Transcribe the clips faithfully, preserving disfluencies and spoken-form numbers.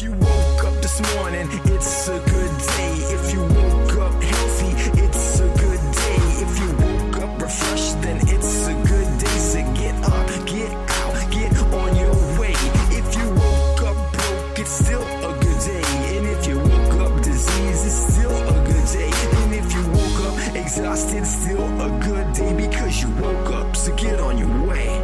If you woke up this morning, it's a good day. If you woke up healthy, it's a good day. If you woke up refreshed, then it's a good day. So get up, get out, get on your way. If you woke up broke, it's still a good day. And if you woke up diseased, it's still a good day. And if you woke up exhausted, still a good day because you woke up. So get on your way.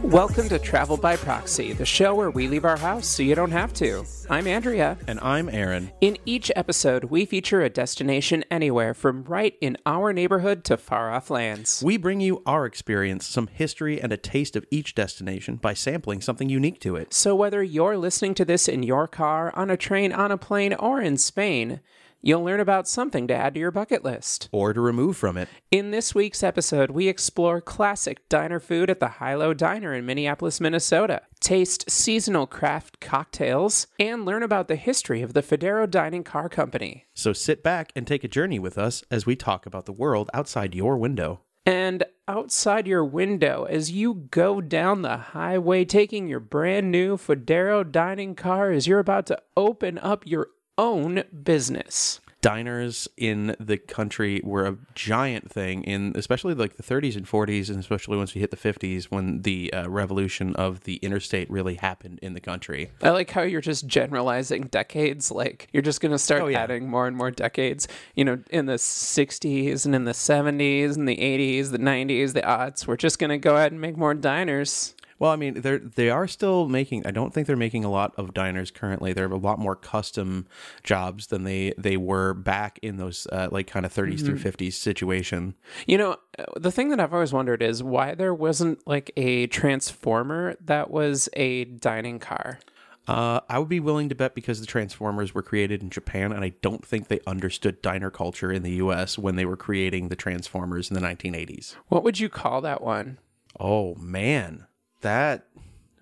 Welcome to Travel by Proxy, the show where we leave our house so you don't have to. I'm Andrea. And I'm Aaron. In each episode, we feature a destination anywhere from right in our neighborhood to far-off lands. We bring you our experience, some history, and a taste of each destination by sampling something unique to it. So whether you're listening to this in your car, on a train, on a plane, or in Spain, you'll learn about something to add to your bucket list. Or to remove from it. In this week's episode, we explore classic diner food at the Hi-Lo Diner in Minneapolis, Minnesota, taste seasonal craft cocktails, and learn about the history of the Fodero Dining Car Company. So sit back and take a journey with us as we talk about the world outside your window. And outside your window, as you go down the highway, taking your brand new Fodero Dining Car as you're about to open up your own business. Diners in the country were a giant thing in especially like the thirties and forties, and especially once we hit the fifties when the uh, revolution of the interstate really happened in the country. I like how you're just generalizing decades, like you're just going to start oh, yeah. adding more and more decades, you know, in the sixties and in the seventies and the eighties, the nineties, the aughts. We're just going to go ahead and make more diners. Well, I mean, they're, they are still making, I don't think they're making a lot of diners currently. They're a lot more custom jobs than they, they were back in those uh, like kind of thirties mm-hmm. through fifties situation. You know, the thing that I've always wondered is why there wasn't like a Transformer that was a dining car. Uh, I would be willing to bet because the Transformers were created in Japan, and I don't think they understood diner culture in the U S when they were creating the Transformers in the nineteen eighties. What would you call that one? Oh, man. That,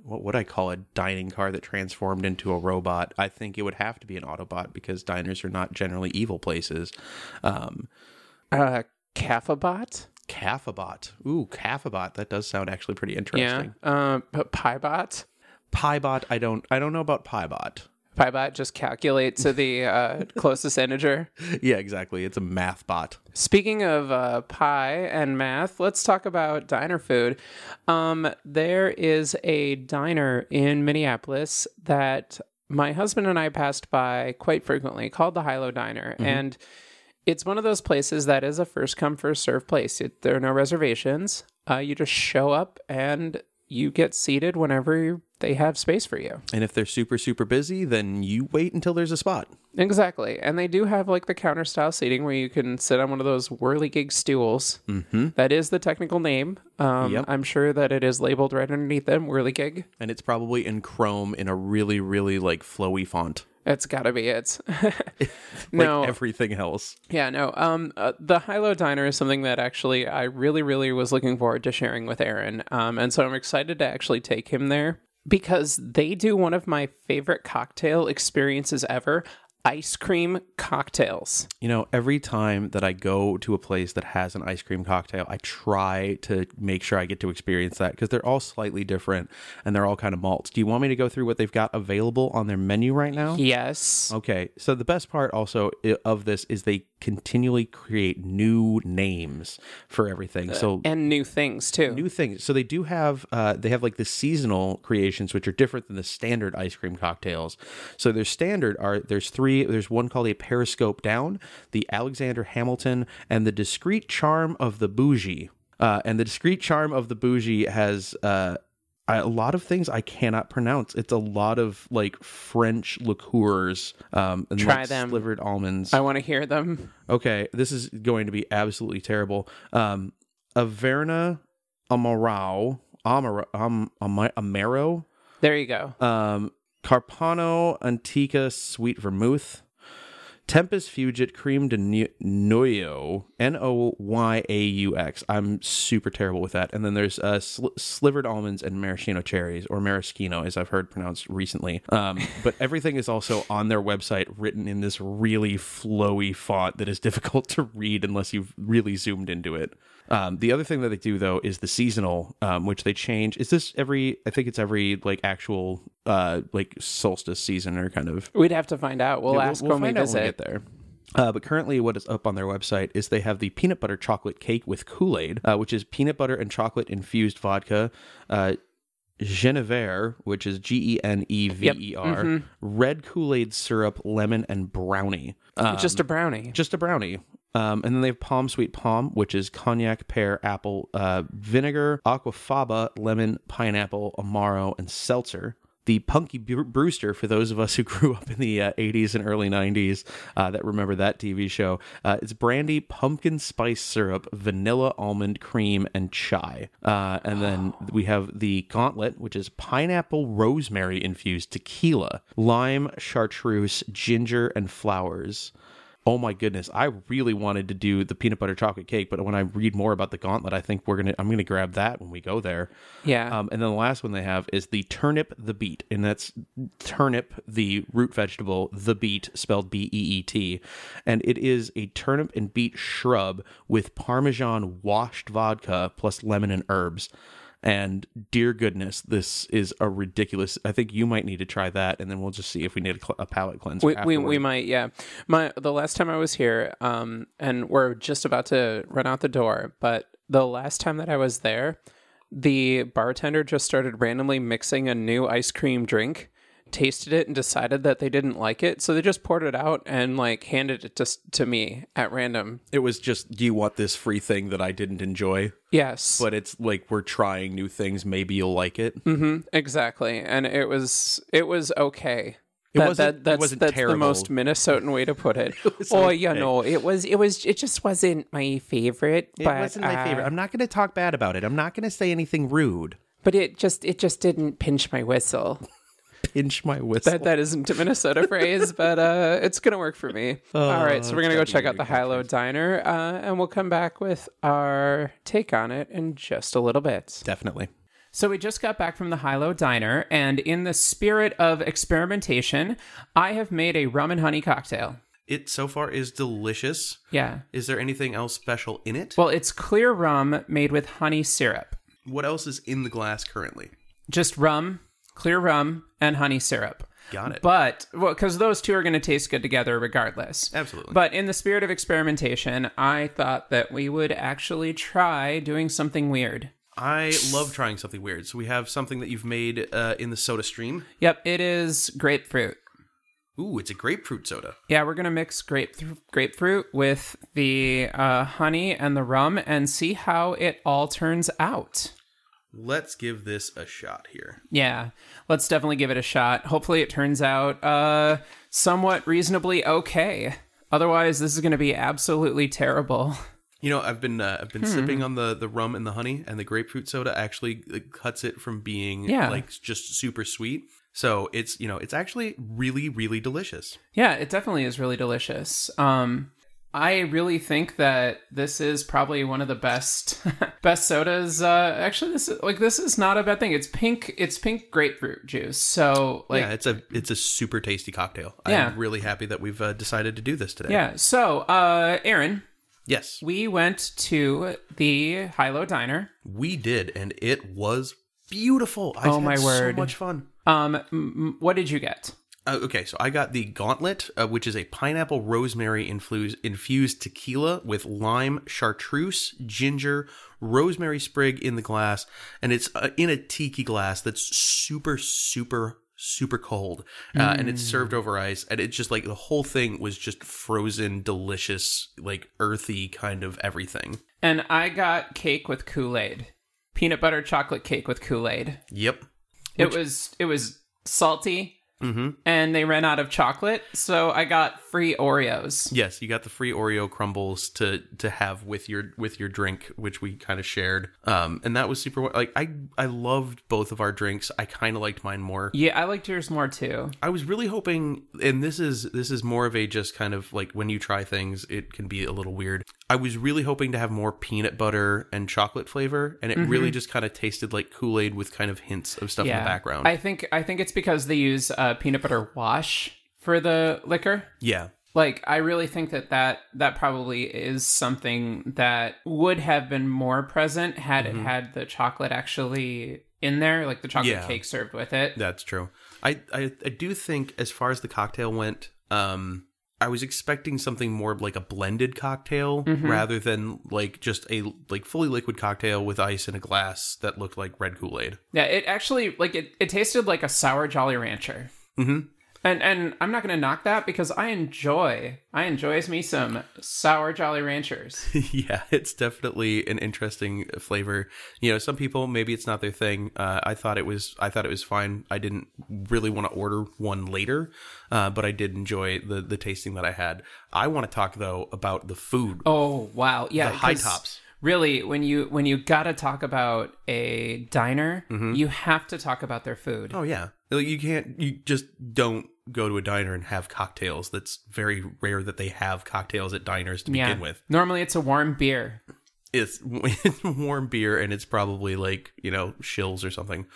what would I call a dining car that transformed into a robot? I think it would have to be an Autobot because diners are not generally evil places. Um, uh, Cafabot? Cafabot. Ooh, Cafabot. That does sound actually pretty interesting. Yeah. Um, but Piebot? Piebot, I don't, I don't know about Piebot. Piebot just calculate to the uh, closest integer. Yeah, exactly. It's a math bot. Speaking of uh, pie and math, let's talk about diner food. Um, there is a diner in Minneapolis that my husband and I passed by quite frequently called the Hi-Lo Diner. Mm-hmm. And it's one of those places that is a first-come, first-served place. It, there are no reservations. Uh, you just show up and you get seated whenever they have space for you. And if they're super, super busy, then you wait until there's a spot. Exactly. And they do have like the counter style seating where you can sit on one of those whirligig stools. Mm-hmm. That is the technical name. Um, yep. I'm sure that it is labeled right underneath them, whirligig. And it's probably in Chrome in a really, really like flowy font. It's got to be it. Like no. Everything else. Yeah, no. Um, uh, the Hi-Lo Diner is something that actually I really, really was looking forward to sharing with Aaron. Um, and so I'm excited to actually take him there because they do one of my favorite cocktail experiences ever. Ice cream cocktails. You know, every time that I go to a place that has an ice cream cocktail, I try to make sure I get to experience that because they're all slightly different and they're all kind of malts. Do you want me to go through what they've got available on their menu right now? Yes. Okay. So the best part also of this is they continually create new names for everything. So and new things too. New things. So they do have uh, they have like the seasonal creations, which are different than the standard ice cream cocktails. So their standard are there's three. There's one called a Periscope Down, the Alexander Hamilton, and the Discreet Charm of the Bougie. Uh, and the Discreet Charm of the Bougie has uh, a lot of things I cannot pronounce. It's a lot of like French liqueurs um, and Try like them. slivered almonds. I want to hear them. Okay, this is going to be absolutely terrible. Um, Averna Amaro, Amaro, um, Amaro. There you go. Um, Carpano Antica Sweet Vermouth, Tempest Fugit Cream de Noyaux, N O Y A U X. I'm super terrible with that. And then there's uh, sl- slivered almonds and maraschino cherries, or maraschino, as I've heard pronounced recently. Um, but everything is also on their website written in this really flowy font that is difficult to read unless you've really zoomed into it. Um, the other thing that they do, though, is the seasonal, um, which they change. Is this every, I think it's every, like, actual uh, like solstice season or kind of. We'd have to find out. We'll yeah, ask we'll, we'll when we visit. When we get there. Uh, but currently what is up on their website is they have the peanut butter chocolate cake with Kool-Aid, uh, which is peanut butter and chocolate infused vodka, uh, Genever, which is G E N E V E R, yep. mm-hmm. red Kool-Aid syrup, lemon, and brownie. Um, just a brownie. Just a brownie. Um, and then they have Palm Sweet Palm, which is cognac, pear, apple, uh, vinegar, aquafaba, lemon, pineapple, amaro, and seltzer. The Punky Brewster, for those of us who grew up in the uh, eighties and early nineties uh, that remember that T V show, uh, it's brandy, pumpkin spice syrup, vanilla almond cream, and chai. Uh, and then oh. we have the Gauntlet, which is pineapple rosemary infused tequila, lime, chartreuse, ginger, and flowers. Oh my goodness, I really wanted to do the peanut butter chocolate cake, but when I read more about the Gauntlet, I think we're gonna I'm gonna grab that when we go there. Yeah. Um, and then the last one they have is the turnip the beet, and that's turnip, the root vegetable, the beet, spelled B E E T. And it is a turnip and beet shrub with Parmesan washed vodka plus lemon and herbs. And dear goodness, this is a ridiculous... I think you might need to try that, and then we'll just see if we need a, cl- a palate cleanser. We, we, we might, yeah. My The last time I was here, um, and we're just about to run out the door, but the last time that I was there, the bartender just started randomly mixing a new ice cream drink, tasted it, and decided that they didn't like it, so they just poured it out and like handed it to, to me at random. It was just, do you want this free thing that I didn't enjoy? Yes, but it's like, we're trying new things, maybe you'll like it. Mm-hmm, exactly. And it was it was okay. It that, wasn't, that, that's, it wasn't that's terrible. The most Minnesotan way to put it. it oh, okay. You know, it was, it was, it just wasn't my favorite. It but, wasn't my uh, favorite. I'm not going to talk bad about it. I'm not going to say anything rude. But it just, it just didn't pinch my whistle. Pinch my whistle. That, that isn't a Minnesota phrase, but uh, it's going to work for me. Oh, all right, so we're going to go check out the Hi-Lo Diner, uh, and we'll come back with our take on it in just a little bit. Definitely. So we just got back from the Hi-Lo Diner, and in the spirit of experimentation, I have made a rum and honey cocktail. It so far is delicious. Yeah. Is there anything else special in it? Well, it's clear rum made with honey syrup. What else is in the glass currently? Just rum. Clear rum and honey syrup. Got it. But, well, because those two are going to taste good together regardless. Absolutely. But in the spirit of experimentation, I thought that we would actually try doing something weird. I love trying something weird. So we have something that you've made uh, in the soda stream. Yep. It is grapefruit. Ooh, it's a grapefruit soda. Yeah, we're going to mix grape th- grapefruit with the uh, honey and the rum and see how it all turns out. Let's give this a shot here. Yeah, let's definitely give it a shot. Hopefully it turns out uh, somewhat reasonably okay. Otherwise, this is going to be absolutely terrible. You know, I've been uh, I've been hmm. sipping on the, the rum and the honey, and the grapefruit soda actually cuts it from being yeah. like just super sweet. So it's, you know, it's actually really, really delicious. Yeah, it definitely is really delicious. Um I really think that this is probably one of the best best sodas. Uh, actually, this is like this is not a bad thing. It's pink. It's pink grapefruit juice. So like, yeah, it's a it's a super tasty cocktail. Yeah. I'm really happy that we've uh, decided to do this today. Yeah. So, uh, Aaron. Yes. We went to the Hi-Lo Diner. We did, and it was beautiful. I oh my word! So much fun. Um, m- what did you get? Uh, okay, so I got the Gauntlet, uh, which is a pineapple rosemary infused, infused tequila with lime, chartreuse, ginger, rosemary sprig in the glass, and it's uh, in a tiki glass that's super, super, super cold, uh, mm. and it's served over ice, and it's just like the whole thing was just frozen, delicious, like earthy kind of everything. And I got cake with Kool-Aid, peanut butter chocolate cake with Kool-Aid. Yep. It which- was it was salty. Mm-hmm. And they ran out of chocolate, so I got free Oreos. Yes, you got the free Oreo crumbles to to have with your with your drink, which we kind of shared. Um, and that was super. Like I, I loved both of our drinks. I kind of liked mine more. Yeah, I liked yours more too. I was really hoping, and this is this is more of a just kind of like when you try things, it can be a little weird. I was really hoping to have more peanut butter and chocolate flavor, and it mm-hmm. really just kind of tasted like Kool-Aid with kind of hints of stuff yeah. in the background. I think I think it's because they use. Uh, Uh, peanut butter wash for the liquor. Yeah. Like, I really think that that, that probably is something that would have been more present had mm-hmm. it had the chocolate actually in there, like the chocolate yeah. cake served with it. That's true. I, I, I do think as far as the cocktail went, um, I was expecting something more like a blended cocktail mm-hmm. rather than like just a like fully liquid cocktail with ice in a glass that looked like red Kool-Aid. Yeah, it actually like it, it tasted like a sour Jolly Rancher. Mm-hmm. And and I'm not going to knock that because I enjoy, I enjoys me some sour Jolly Ranchers. Yeah, it's definitely an interesting flavor. You know, some people, maybe it's not their thing. Uh, I thought it was, I thought it was fine. I didn't really want to order one later, uh, but I did enjoy the, the tasting that I had. I want to talk, though, about the food. Oh, wow. Yeah. The high tops. Really, when you when you gotta talk about a diner, mm-hmm. you have to talk about their food. Oh, yeah. You can't, you just don't go to a diner and have cocktails. That's very rare that they have cocktails at diners to begin yeah. with. Normally it's a warm beer. It's, it's warm beer and it's probably like, you know, shills or something.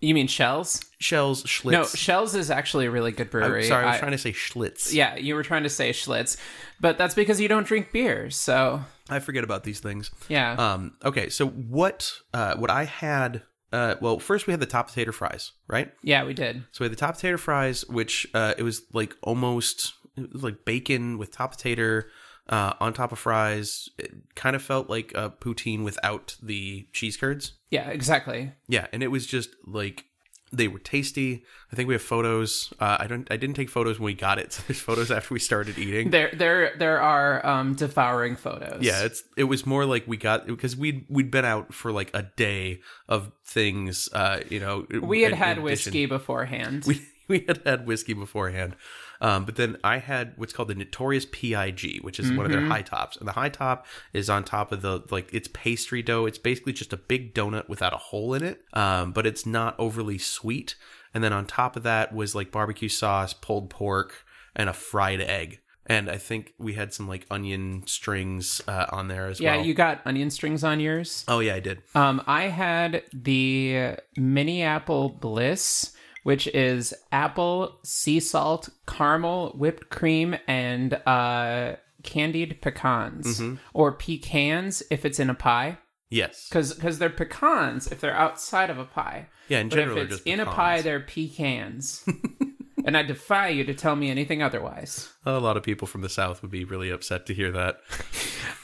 You mean Shells? Shells, Schlitz. No, Shells is actually a really good brewery. I'm sorry, I was I, trying to say Schlitz. Yeah, you were trying to say Schlitz. But that's because you don't drink beer, so... I forget about these things. Yeah. Um. Okay, so what uh, what I had... Uh, well, first we had the top potato fries, right? Yeah, we did. So we had the top potato fries, which uh, it was like almost... It was like bacon with top potato uh, on top of fries. It kind of felt like a poutine without the cheese curds. Yeah, exactly. Yeah, and it was just like... They were tasty. I think we have photos. Uh, I don't. I didn't take photos when we got it. So there's photos after we started eating. There, there, there are um, devouring photos. Yeah, it's. It was more like we got because we we'd been out for like a day of things. Uh, you know, we had in, had in whiskey beforehand. We we had had whiskey beforehand, um, but then I had what's called the Notorious P I G, which is mm-hmm. one of their high tops, and the high top is on top of the like it's pastry dough. It's basically just a big donut without a hole in it, um, but it's not overly sweet. And then on top of that was like barbecue sauce, pulled pork, and a fried egg. And I think we had some like onion strings uh, on there as yeah, well. Yeah, you got onion strings on yours. Oh yeah, I did. Um, I had the mini apple bliss, which is apple, sea salt, caramel, whipped cream, and uh, candied pecans. Mm-hmm. Or pecans if it's in a pie. Yes. Because they're pecans if they're outside of a pie. Yeah, in general, they're just pecans. But if it's in a pie, they're pecans. And I defy you to tell me anything otherwise. A lot of people from the South would be really upset to hear that.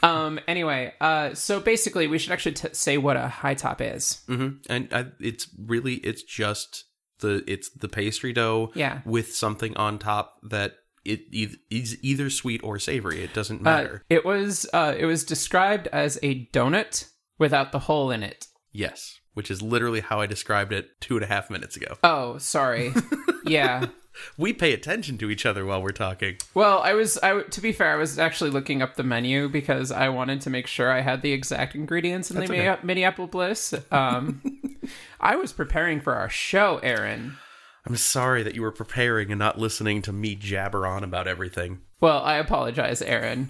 um. Anyway, uh. so basically, we should actually t- say what a high top is. Mm-hmm. And I, it's really, it's just... The, it's the pastry dough yeah. with something on top that it e- is either sweet or savory. It doesn't matter. Uh, it was uh, it was described as a donut without the hole in it. Yes, which is literally how I described it two and a half minutes ago. Oh, sorry. Yeah. We pay attention to each other while we're talking. Well, I was, I, to be fair, I was actually looking up the menu because I wanted to make sure I had the exact ingredients in That's the okay. mini apple bliss. Um, I was preparing for our show, Aaron. I'm sorry that you were preparing and not listening to me jabber on about everything. Well, I apologize, Aaron.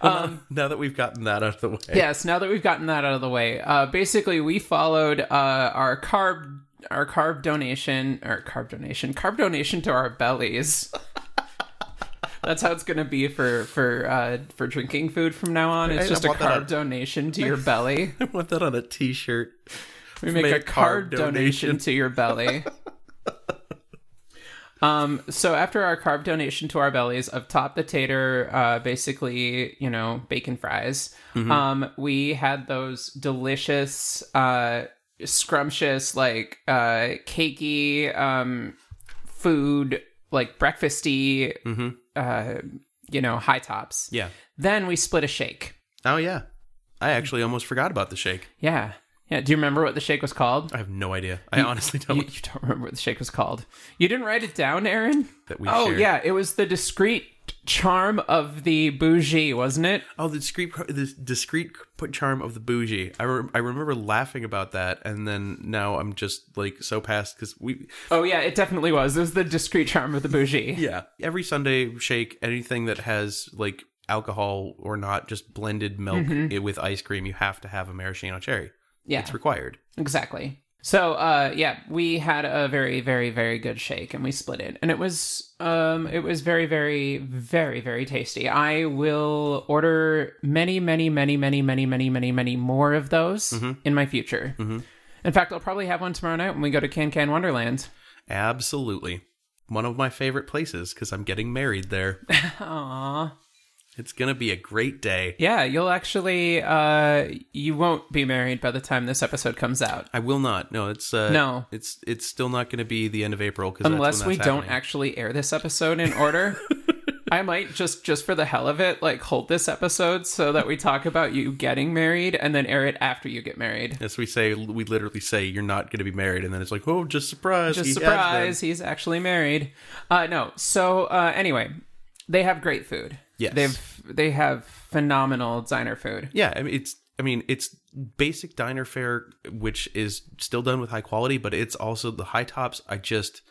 Well, um, now, now that we've gotten that out of the way. Yes, now that we've gotten that out of the way. Uh, basically, we followed uh, our carb Our carb donation, or carb donation, carb donation to our bellies. That's how it's going to be for for uh, for drinking food from now on. It's I just a carb on, donation to I, your belly. I want that on a t-shirt. We make, make a carb, carb donation. donation to your belly. um. So after our carb donation to our bellies of top potato, uh, basically, you know, bacon fries, mm-hmm. um, we had those delicious... Uh, scrumptious like uh cakey um food, like breakfasty mm-hmm. uh you know high tops. Yeah, then we split a shake. Oh yeah, I actually almost forgot about the shake. Yeah, yeah. Do you remember what the shake was called? I have no idea. I you, honestly don't. You, you don't remember what the shake was called? You didn't write it down, Aaron? That we oh shared. Yeah, it was the discreet charm of the bougie, wasn't it? Oh, the discreet, the discreet charm of the bougie. I, re- I remember laughing about that, and then now I'm just like so past because we. Oh yeah, it definitely was. It was the discreet charm of the bougie. Yeah, every Sunday shake, anything that has like alcohol or not, just blended milk mm-hmm. with ice cream, you have to have a maraschino cherry. Yeah, it's required. Exactly. So, uh, yeah, we had a very, very, very good shake, and we split it, and it was, um, it was very, very, very, very tasty. I will order many, many, many, many, many, many, many, many more of those mm-hmm. in my future. Mm-hmm. In fact, I'll probably have one tomorrow night when we go to Can Can Wonderland. Absolutely. One of my favorite places because I'm getting married there. Aww. It's going to be a great day. Yeah, you'll actually, uh, you won't be married by the time this episode comes out. I will not. No, it's, uh, no. it's, it's still not going to be the end of April. 'Cause unless that's when that's we happening. Don't actually air this episode in order, I might just, just for the hell of it, like hold this episode so that we talk about you getting married and then air it after you get married. Yes, we say, we literally say you're not going to be married. And then it's like, oh, just surprise. Just he surprise. He's actually married. Uh, no. So, uh, anyway, they have great food. Yes. They've they have phenomenal diner food. Yeah, I mean it's I mean it's basic diner fare, which is still done with high quality, but it's also the high tops. I just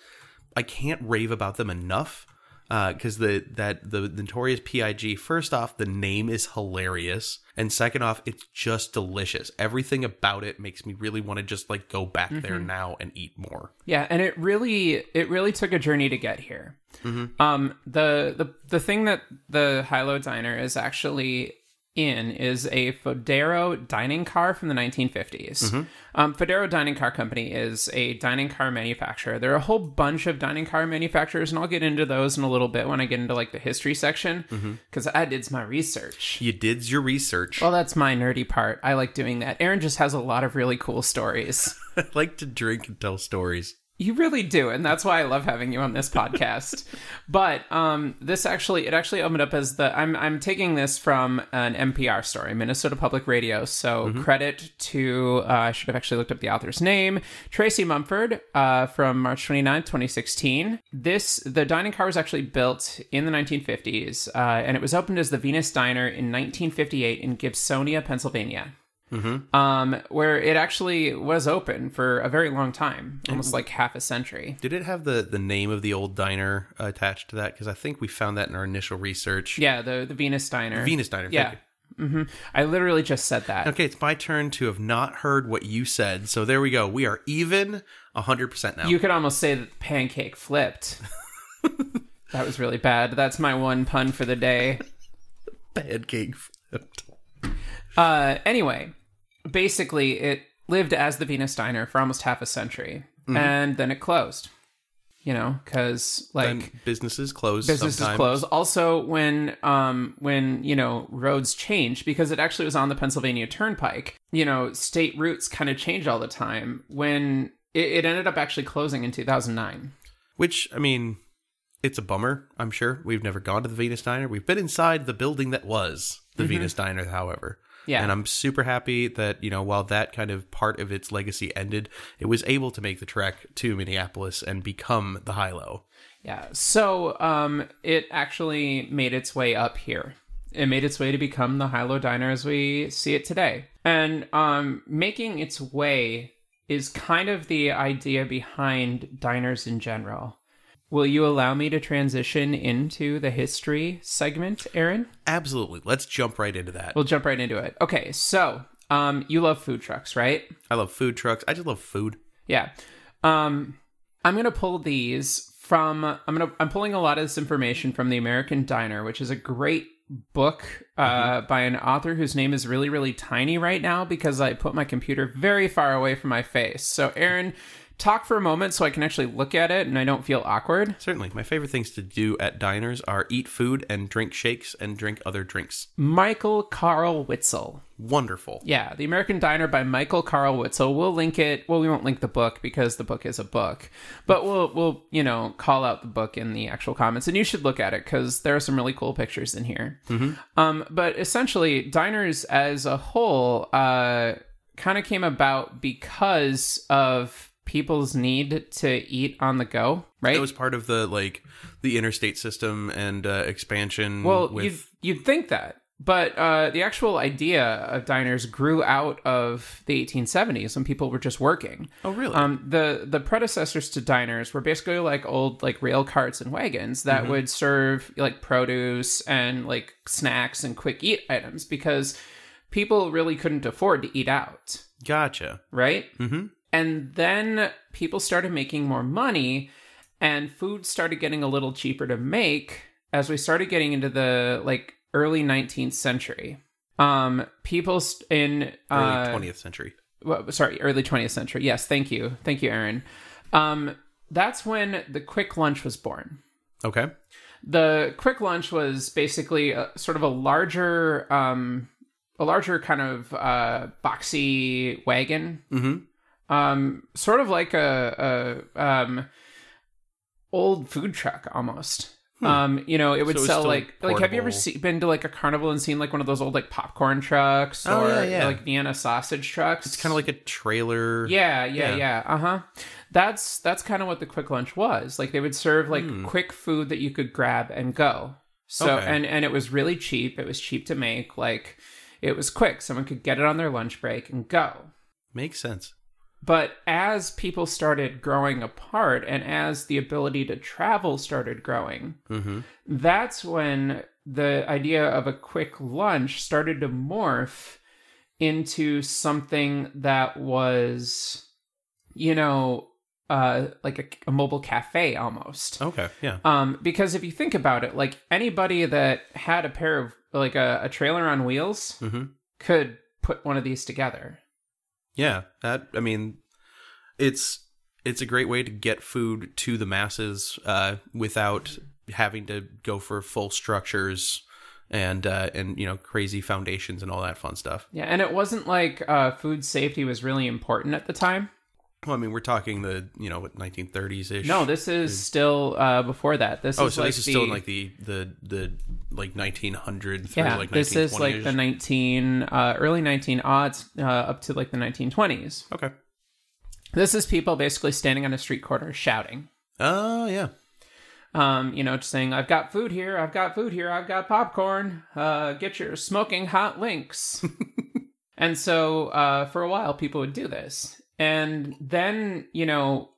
I can't rave about them enough because uh, the that the, the Notorious P I G. First off, the name is hilarious, and second off, it's just delicious. Everything about it makes me really want to just like go back mm-hmm. there now and eat more. Yeah, and it really it really took a journey to get here. Mm-hmm. Um, the, the the thing that the Hi-Lo Diner is actually in is a Fodero dining car from the nineteen fifties. Mm-hmm. Um, Fodero Dining Car Company is a dining car manufacturer. There are a whole bunch of dining car manufacturers, and I'll get into those in a little bit when I get into like the history section, because mm-hmm. I did my research. You did your research. Well, that's my nerdy part. I like doing that. Aaron just has a lot of really cool stories. I like to drink and tell stories. You really do, and that's why I love having you on this podcast. But um, this actually, it actually opened up as the, I'm I'm taking this from an N P R story, Minnesota Public Radio, so mm-hmm. credit to, uh, I should have actually looked up the author's name, Tracy Mumford, uh, from March twenty-ninth, twenty sixteen. This, the dining car was actually built in the nineteen fifties, uh, and it was opened as the Venus Diner in nineteen fifty-eight in Gibsonia, Pennsylvania. Mm-hmm. Um, where it actually was open for a very long time, almost and like half a century. Did it have the, the name of the old diner attached to that? Because I think we found that in our initial research. Yeah, the, the Venus Diner. Venus Diner, yeah. Thank you. Mm-hmm. I literally just said that. Okay, it's my turn to have not heard what you said. So there we go. We are even one hundred percent now. You could almost say that the pancake flipped. That was really bad. That's my one pun for the day. Pancake flipped. Uh, anyway. Basically, it lived as the Venus Diner for almost half a century, mm-hmm. and then it closed, you know, because, like... And businesses close Businesses sometimes. close. Also, when, um, when, you know, roads change, because it actually was on the Pennsylvania Turnpike, you know, state routes kind of change all the time. When it, it ended up actually closing in two thousand nine. Which, I mean, it's a bummer, I'm sure. We've never gone to the Venus Diner. We've been inside the building that was the mm-hmm. Venus Diner, however. Yeah. And I'm super happy that, you know, while that kind of part of its legacy ended, it was able to make the trek to Minneapolis and become the Hi-Lo. Yeah. So um, it actually made its way up here. It made its way to become the Hi-Lo Diner as we see it today. And um, making its way is kind of the idea behind diners in general. Will you allow me to transition into the history segment, Aaron? Absolutely. Let's jump right into that. We'll jump right into it. Okay, so um, you love food trucks, right? I love food trucks. I just love food. Yeah. Um, I'm gonna pull these from. I'm gonna. I'm pulling a lot of this information from The American Diner, which is a great book uh, mm-hmm. by an author whose name is really, really tiny right now because I put my computer very far away from my face. So, Aaron. Talk for a moment so I can actually look at it and I don't feel awkward. Certainly. My favorite things to do at diners are eat food and drink shakes and drink other drinks. Michael Carl Witzel. Wonderful. Yeah. The American Diner by Michael Carl Witzel. We'll link it. Well, we won't link the book because the book is a book. But we'll, we'll you know, call out the book in the actual comments. And you should look at it because there are some really cool pictures in here. Mm-hmm. Um, but essentially, diners as a whole uh, kind of came about because of... people's need to eat on the go, right? That was part of the like the interstate system and uh, expansion. Well, with... you'd, you'd think that, but uh, the actual idea of diners grew out of the eighteen seventies when people were just working. Oh, really? Um, the the predecessors to diners were basically like old like rail carts and wagons that mm-hmm. would serve like produce and like snacks and quick eat items because people really couldn't afford to eat out. Gotcha. Right? Mm-hmm. And then people started making more money and food started getting a little cheaper to make as we started getting into the like early nineteenth century. Um, people st- in... Uh, early twentieth century. Well, sorry, early twentieth century. Yes, thank you. Thank you, Aaron. Um, that's when the quick lunch was born. Okay. The quick lunch was basically a, sort of a larger, um, a larger kind of uh, boxy wagon, mm-hmm. um, sort of like a, a um, old food truck almost. Hmm. Um, you know, it would so it sell like portable. Like. Have you ever see, been to like a carnival and seen like one of those old like popcorn trucks or oh, yeah, yeah. like Vienna sausage trucks? It's kind of like a trailer. Yeah, yeah, yeah. yeah. Uh huh. That's that's kind of what the quick lunch was. Like they would serve like mm. quick food that you could grab and go. So okay. and and it was really cheap. It was cheap to make. Like it was quick. Someone could get it on their lunch break and go. Makes sense. But as people started growing apart and as the ability to travel started growing, mm-hmm. that's when the idea of a quick lunch started to morph into something that was, you know, uh, like a, a mobile cafe almost. Okay, yeah. Um, because if you think about it, like anybody that had a pair of, like a, a trailer on wheels mm-hmm. could put one of these together. Yeah, that I mean, it's it's a great way to get food to the masses uh, without having to go for full structures and uh, and you know crazy foundations and all that fun stuff. Yeah, and it wasn't like uh, food safety was really important at the time. Well, I mean, we're talking the you know what nineteen thirties ish. No, this is still uh, before that. This oh, is so like this is the, still in like the the the like nineteen hundred through yeah, like nineteen twenty. This is like the nineteen uh, early nineteen aughts uh, up to like the nineteen twenties. Okay, this is people basically standing on a street corner shouting. Oh yeah, um, you know, just saying, "I've got food here. I've got food here. I've got popcorn. Uh, get your smoking hot links." And so uh, for a while, people would do this. And then, you know,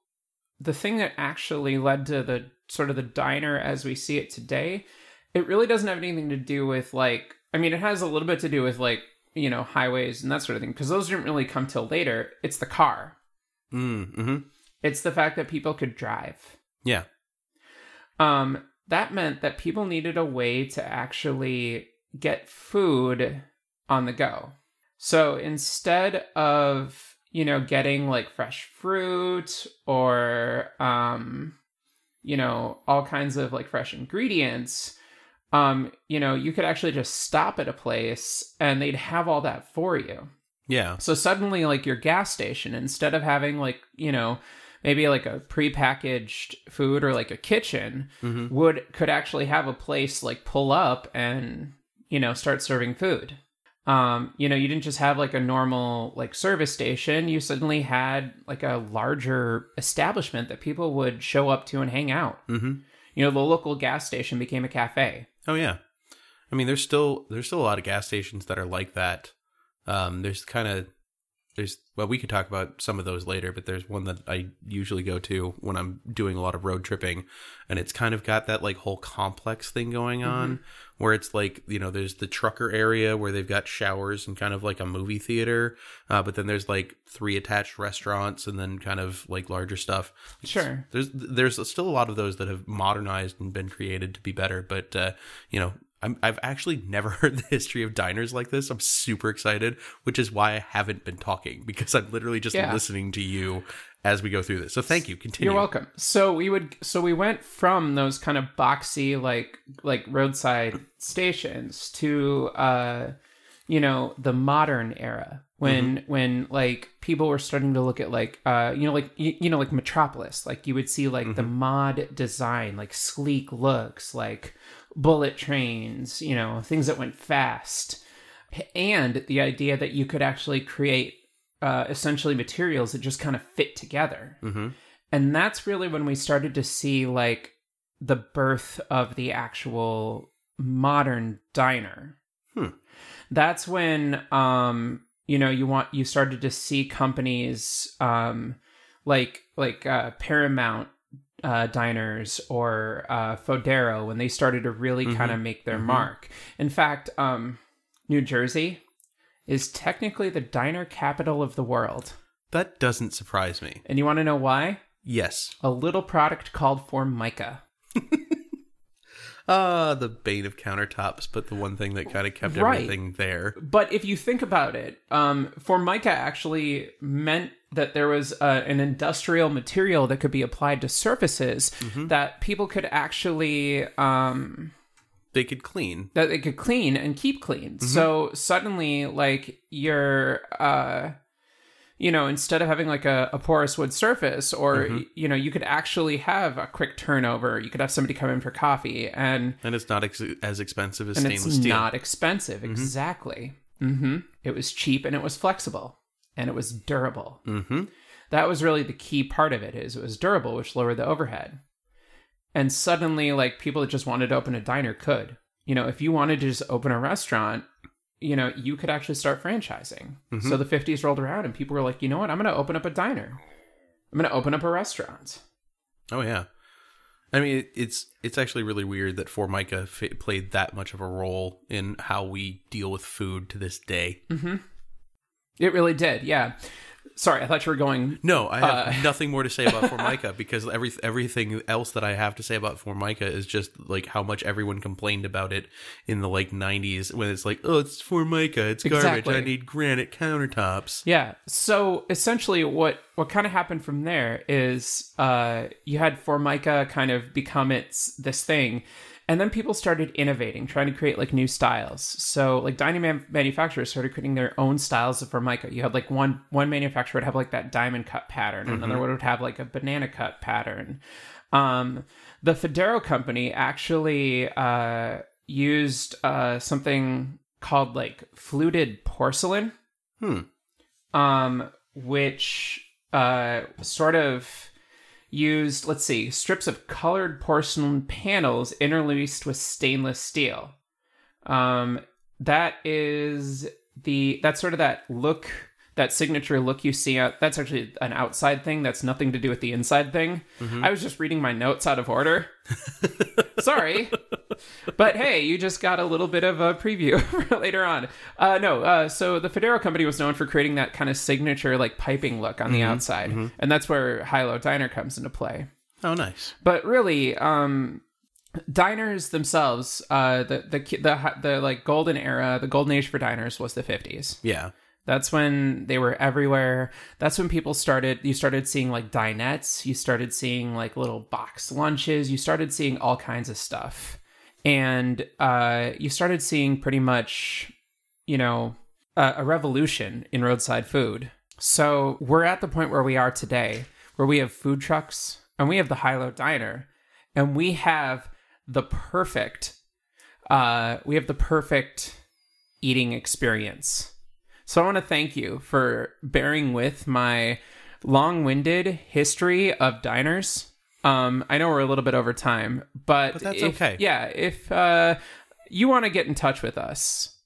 the thing that actually led to the sort of the diner as we see it today, it really doesn't have anything to do with like, I mean, it has a little bit to do with like, you know, highways and that sort of thing, because those didn't really come till later. It's the car. Mm-hmm. It's the fact that people could drive. Yeah. Um, that meant that people needed a way to actually get food on the go. So instead of, you know, getting like fresh fruit or, um, you know, all kinds of like fresh ingredients, um, you know, you could actually just stop at a place and they'd have all that for you. Yeah. So suddenly like your gas station, instead of having like, you know, maybe like a prepackaged food or like a kitchen mm-hmm. would could actually have a place like pull up and, you know, start serving food. Um, you know, you didn't just have like a normal like service station. You suddenly had like a larger establishment that people would show up to and hang out. Mm-hmm. You know, the local gas station became a cafe. Oh yeah, I mean, there's still there's still a lot of gas stations that are like that. Um, there's kind of there's well, we could talk about some of those later, but there's one that I usually go to when I'm doing a lot of road tripping, and it's kind of got that like whole complex thing going on. Mm-hmm. Where it's like, you know, there's the trucker area where they've got showers and kind of like a movie theater. Uh, but then there's like three attached restaurants and then kind of like larger stuff. Sure. It's, there's there's still a lot of those that have modernized and been created to be better. But, uh, you know, I'm, I've actually never heard the history of diners like this. I'm super excited, which is why I haven't been talking, because I'm literally just yeah. listening to you as we go through this. So thank you. Continue. You're welcome. So we would, so we went from those kind of boxy, like, like roadside stations to, uh, you know, the modern era when, mm-hmm. when like people were starting to look at like, uh, you know, like, you, you know, like Metropolis, like you would see like mm-hmm. the mod design, like sleek looks, like bullet trains, you know, things that went fast. And the idea that you could actually create Uh, essentially materials that just kind of fit together. Mm-hmm. And that's really when we started to see like the birth of the actual modern diner. Hmm. That's when, um, you know, you want, you started to see companies, um, like, like, uh, Paramount, uh, diners or, uh, Fodero, when they started to really mm-hmm. kind of make their mm-hmm. mark. In fact, um, New Jersey is technically the diner capital of the world. That doesn't surprise me. And you want to know why? Yes. A little product called Formica. Ah, uh, the bane of countertops, but the one thing that kind of kept right. everything there. But if you think about it, um, Formica actually meant that there was uh, an industrial material that could be applied to surfaces mm-hmm. that people could actually... Um, they could clean. That they could clean and keep clean. Mm-hmm. So suddenly, like, you're... Uh, you know, instead of having like a, a porous wood surface or, mm-hmm. you know, you could actually have a quick turnover. You could have somebody come in for coffee and... And it's not ex- as expensive as stainless steel. And it's not expensive. Mm-hmm. Exactly. Mm-hmm. It was cheap and it was flexible and it was durable. Mm-hmm. That was really the key part of it is it was durable, which lowered the overhead. And suddenly, like, people that just wanted to open a diner could. You know, if you wanted to just open a restaurant... you know, you could actually start franchising. Mm-hmm. So the fifties rolled around and people were like, you know what? I'm going to open up a diner. I'm going to open up a restaurant. Oh, yeah. I mean, it's it's actually really weird that Formica f- played that much of a role in how we deal with food to this day. Mm-hmm. It really did. Yeah. Sorry, I thought you were going... No, I have uh... nothing more to say about Formica because every everything else that I have to say about Formica is just, like, how much everyone complained about it in the, like, nineties when it's like, oh, it's Formica, it's garbage, exactly. I need granite countertops. Yeah, so essentially what, what kind of happened from there is uh, you had Formica kind of become its this thing, and then people started innovating, trying to create, like, new styles. So, like, dining man- manufacturers started creating their own styles of Formica. You had, like, one one manufacturer would have, like, that diamond cut pattern. Mm-hmm. Another one would have, like, a banana cut pattern. Um, the Fodero Company actually uh, used uh, something called, like, fluted porcelain. Hmm. Um, which uh, sort of... used, let's see, strips of colored porcelain panels interlaced with stainless steel. Um, that is the, that's sort of that look, that signature look you see out. That's actually an outside thing. That's nothing to do with the inside thing. Mm-hmm. I was just reading my notes out of order. Sorry. But hey, you just got a little bit of a preview for later on. Uh, no, uh, so the Fodero Company was known for creating that kind of signature, like, piping look on mm-hmm, the outside. Mm-hmm. And that's where Hi-Lo Diner comes into play. Oh, nice. But really, um, diners themselves, uh, the, the, the, the, the, like, golden era, the golden age for diners was the fifties. Yeah. That's when they were everywhere. That's when people started, you started seeing, like, dinettes. You started seeing, like, little box lunches. You started seeing all kinds of stuff. And uh, you started seeing pretty much, you know, a, a revolution in roadside food. So we're at the point where we are today, where we have food trucks and we have the Hi-Lo Diner and we have the perfect, uh, we have the perfect eating experience. So I want to thank you for bearing with my long-winded history of diners. Um, I know we're a little bit over time, but, but that's if, okay. Yeah, if uh, you want to get in touch with us,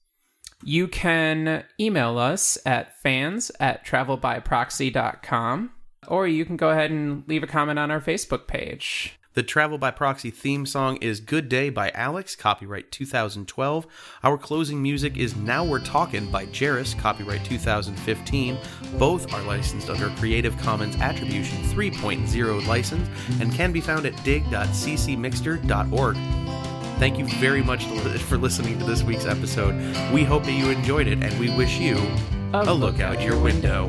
you can email us at fans at travel by proxy dot com, or you can go ahead and leave a comment on our Facebook page. The Travel by Proxy theme song is Good Day by Alex, copyright two thousand twelve. Our closing music is Now We're Talkin' by Jairus, copyright two thousand fifteen. Both are licensed under Creative Commons Attribution three point oh license and can be found at dig dot c c mixter dot org. Thank you very much for listening to this week's episode. We hope that you enjoyed it, and we wish you a look out your window.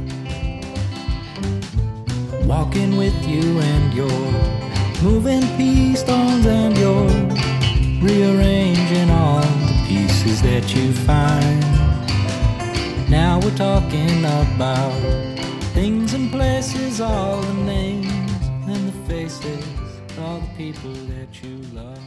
Walking with you and your... moving piece stones and you're rearranging all the pieces that you find. Now we're talking about things and places, all the names and the faces, all the people that you love.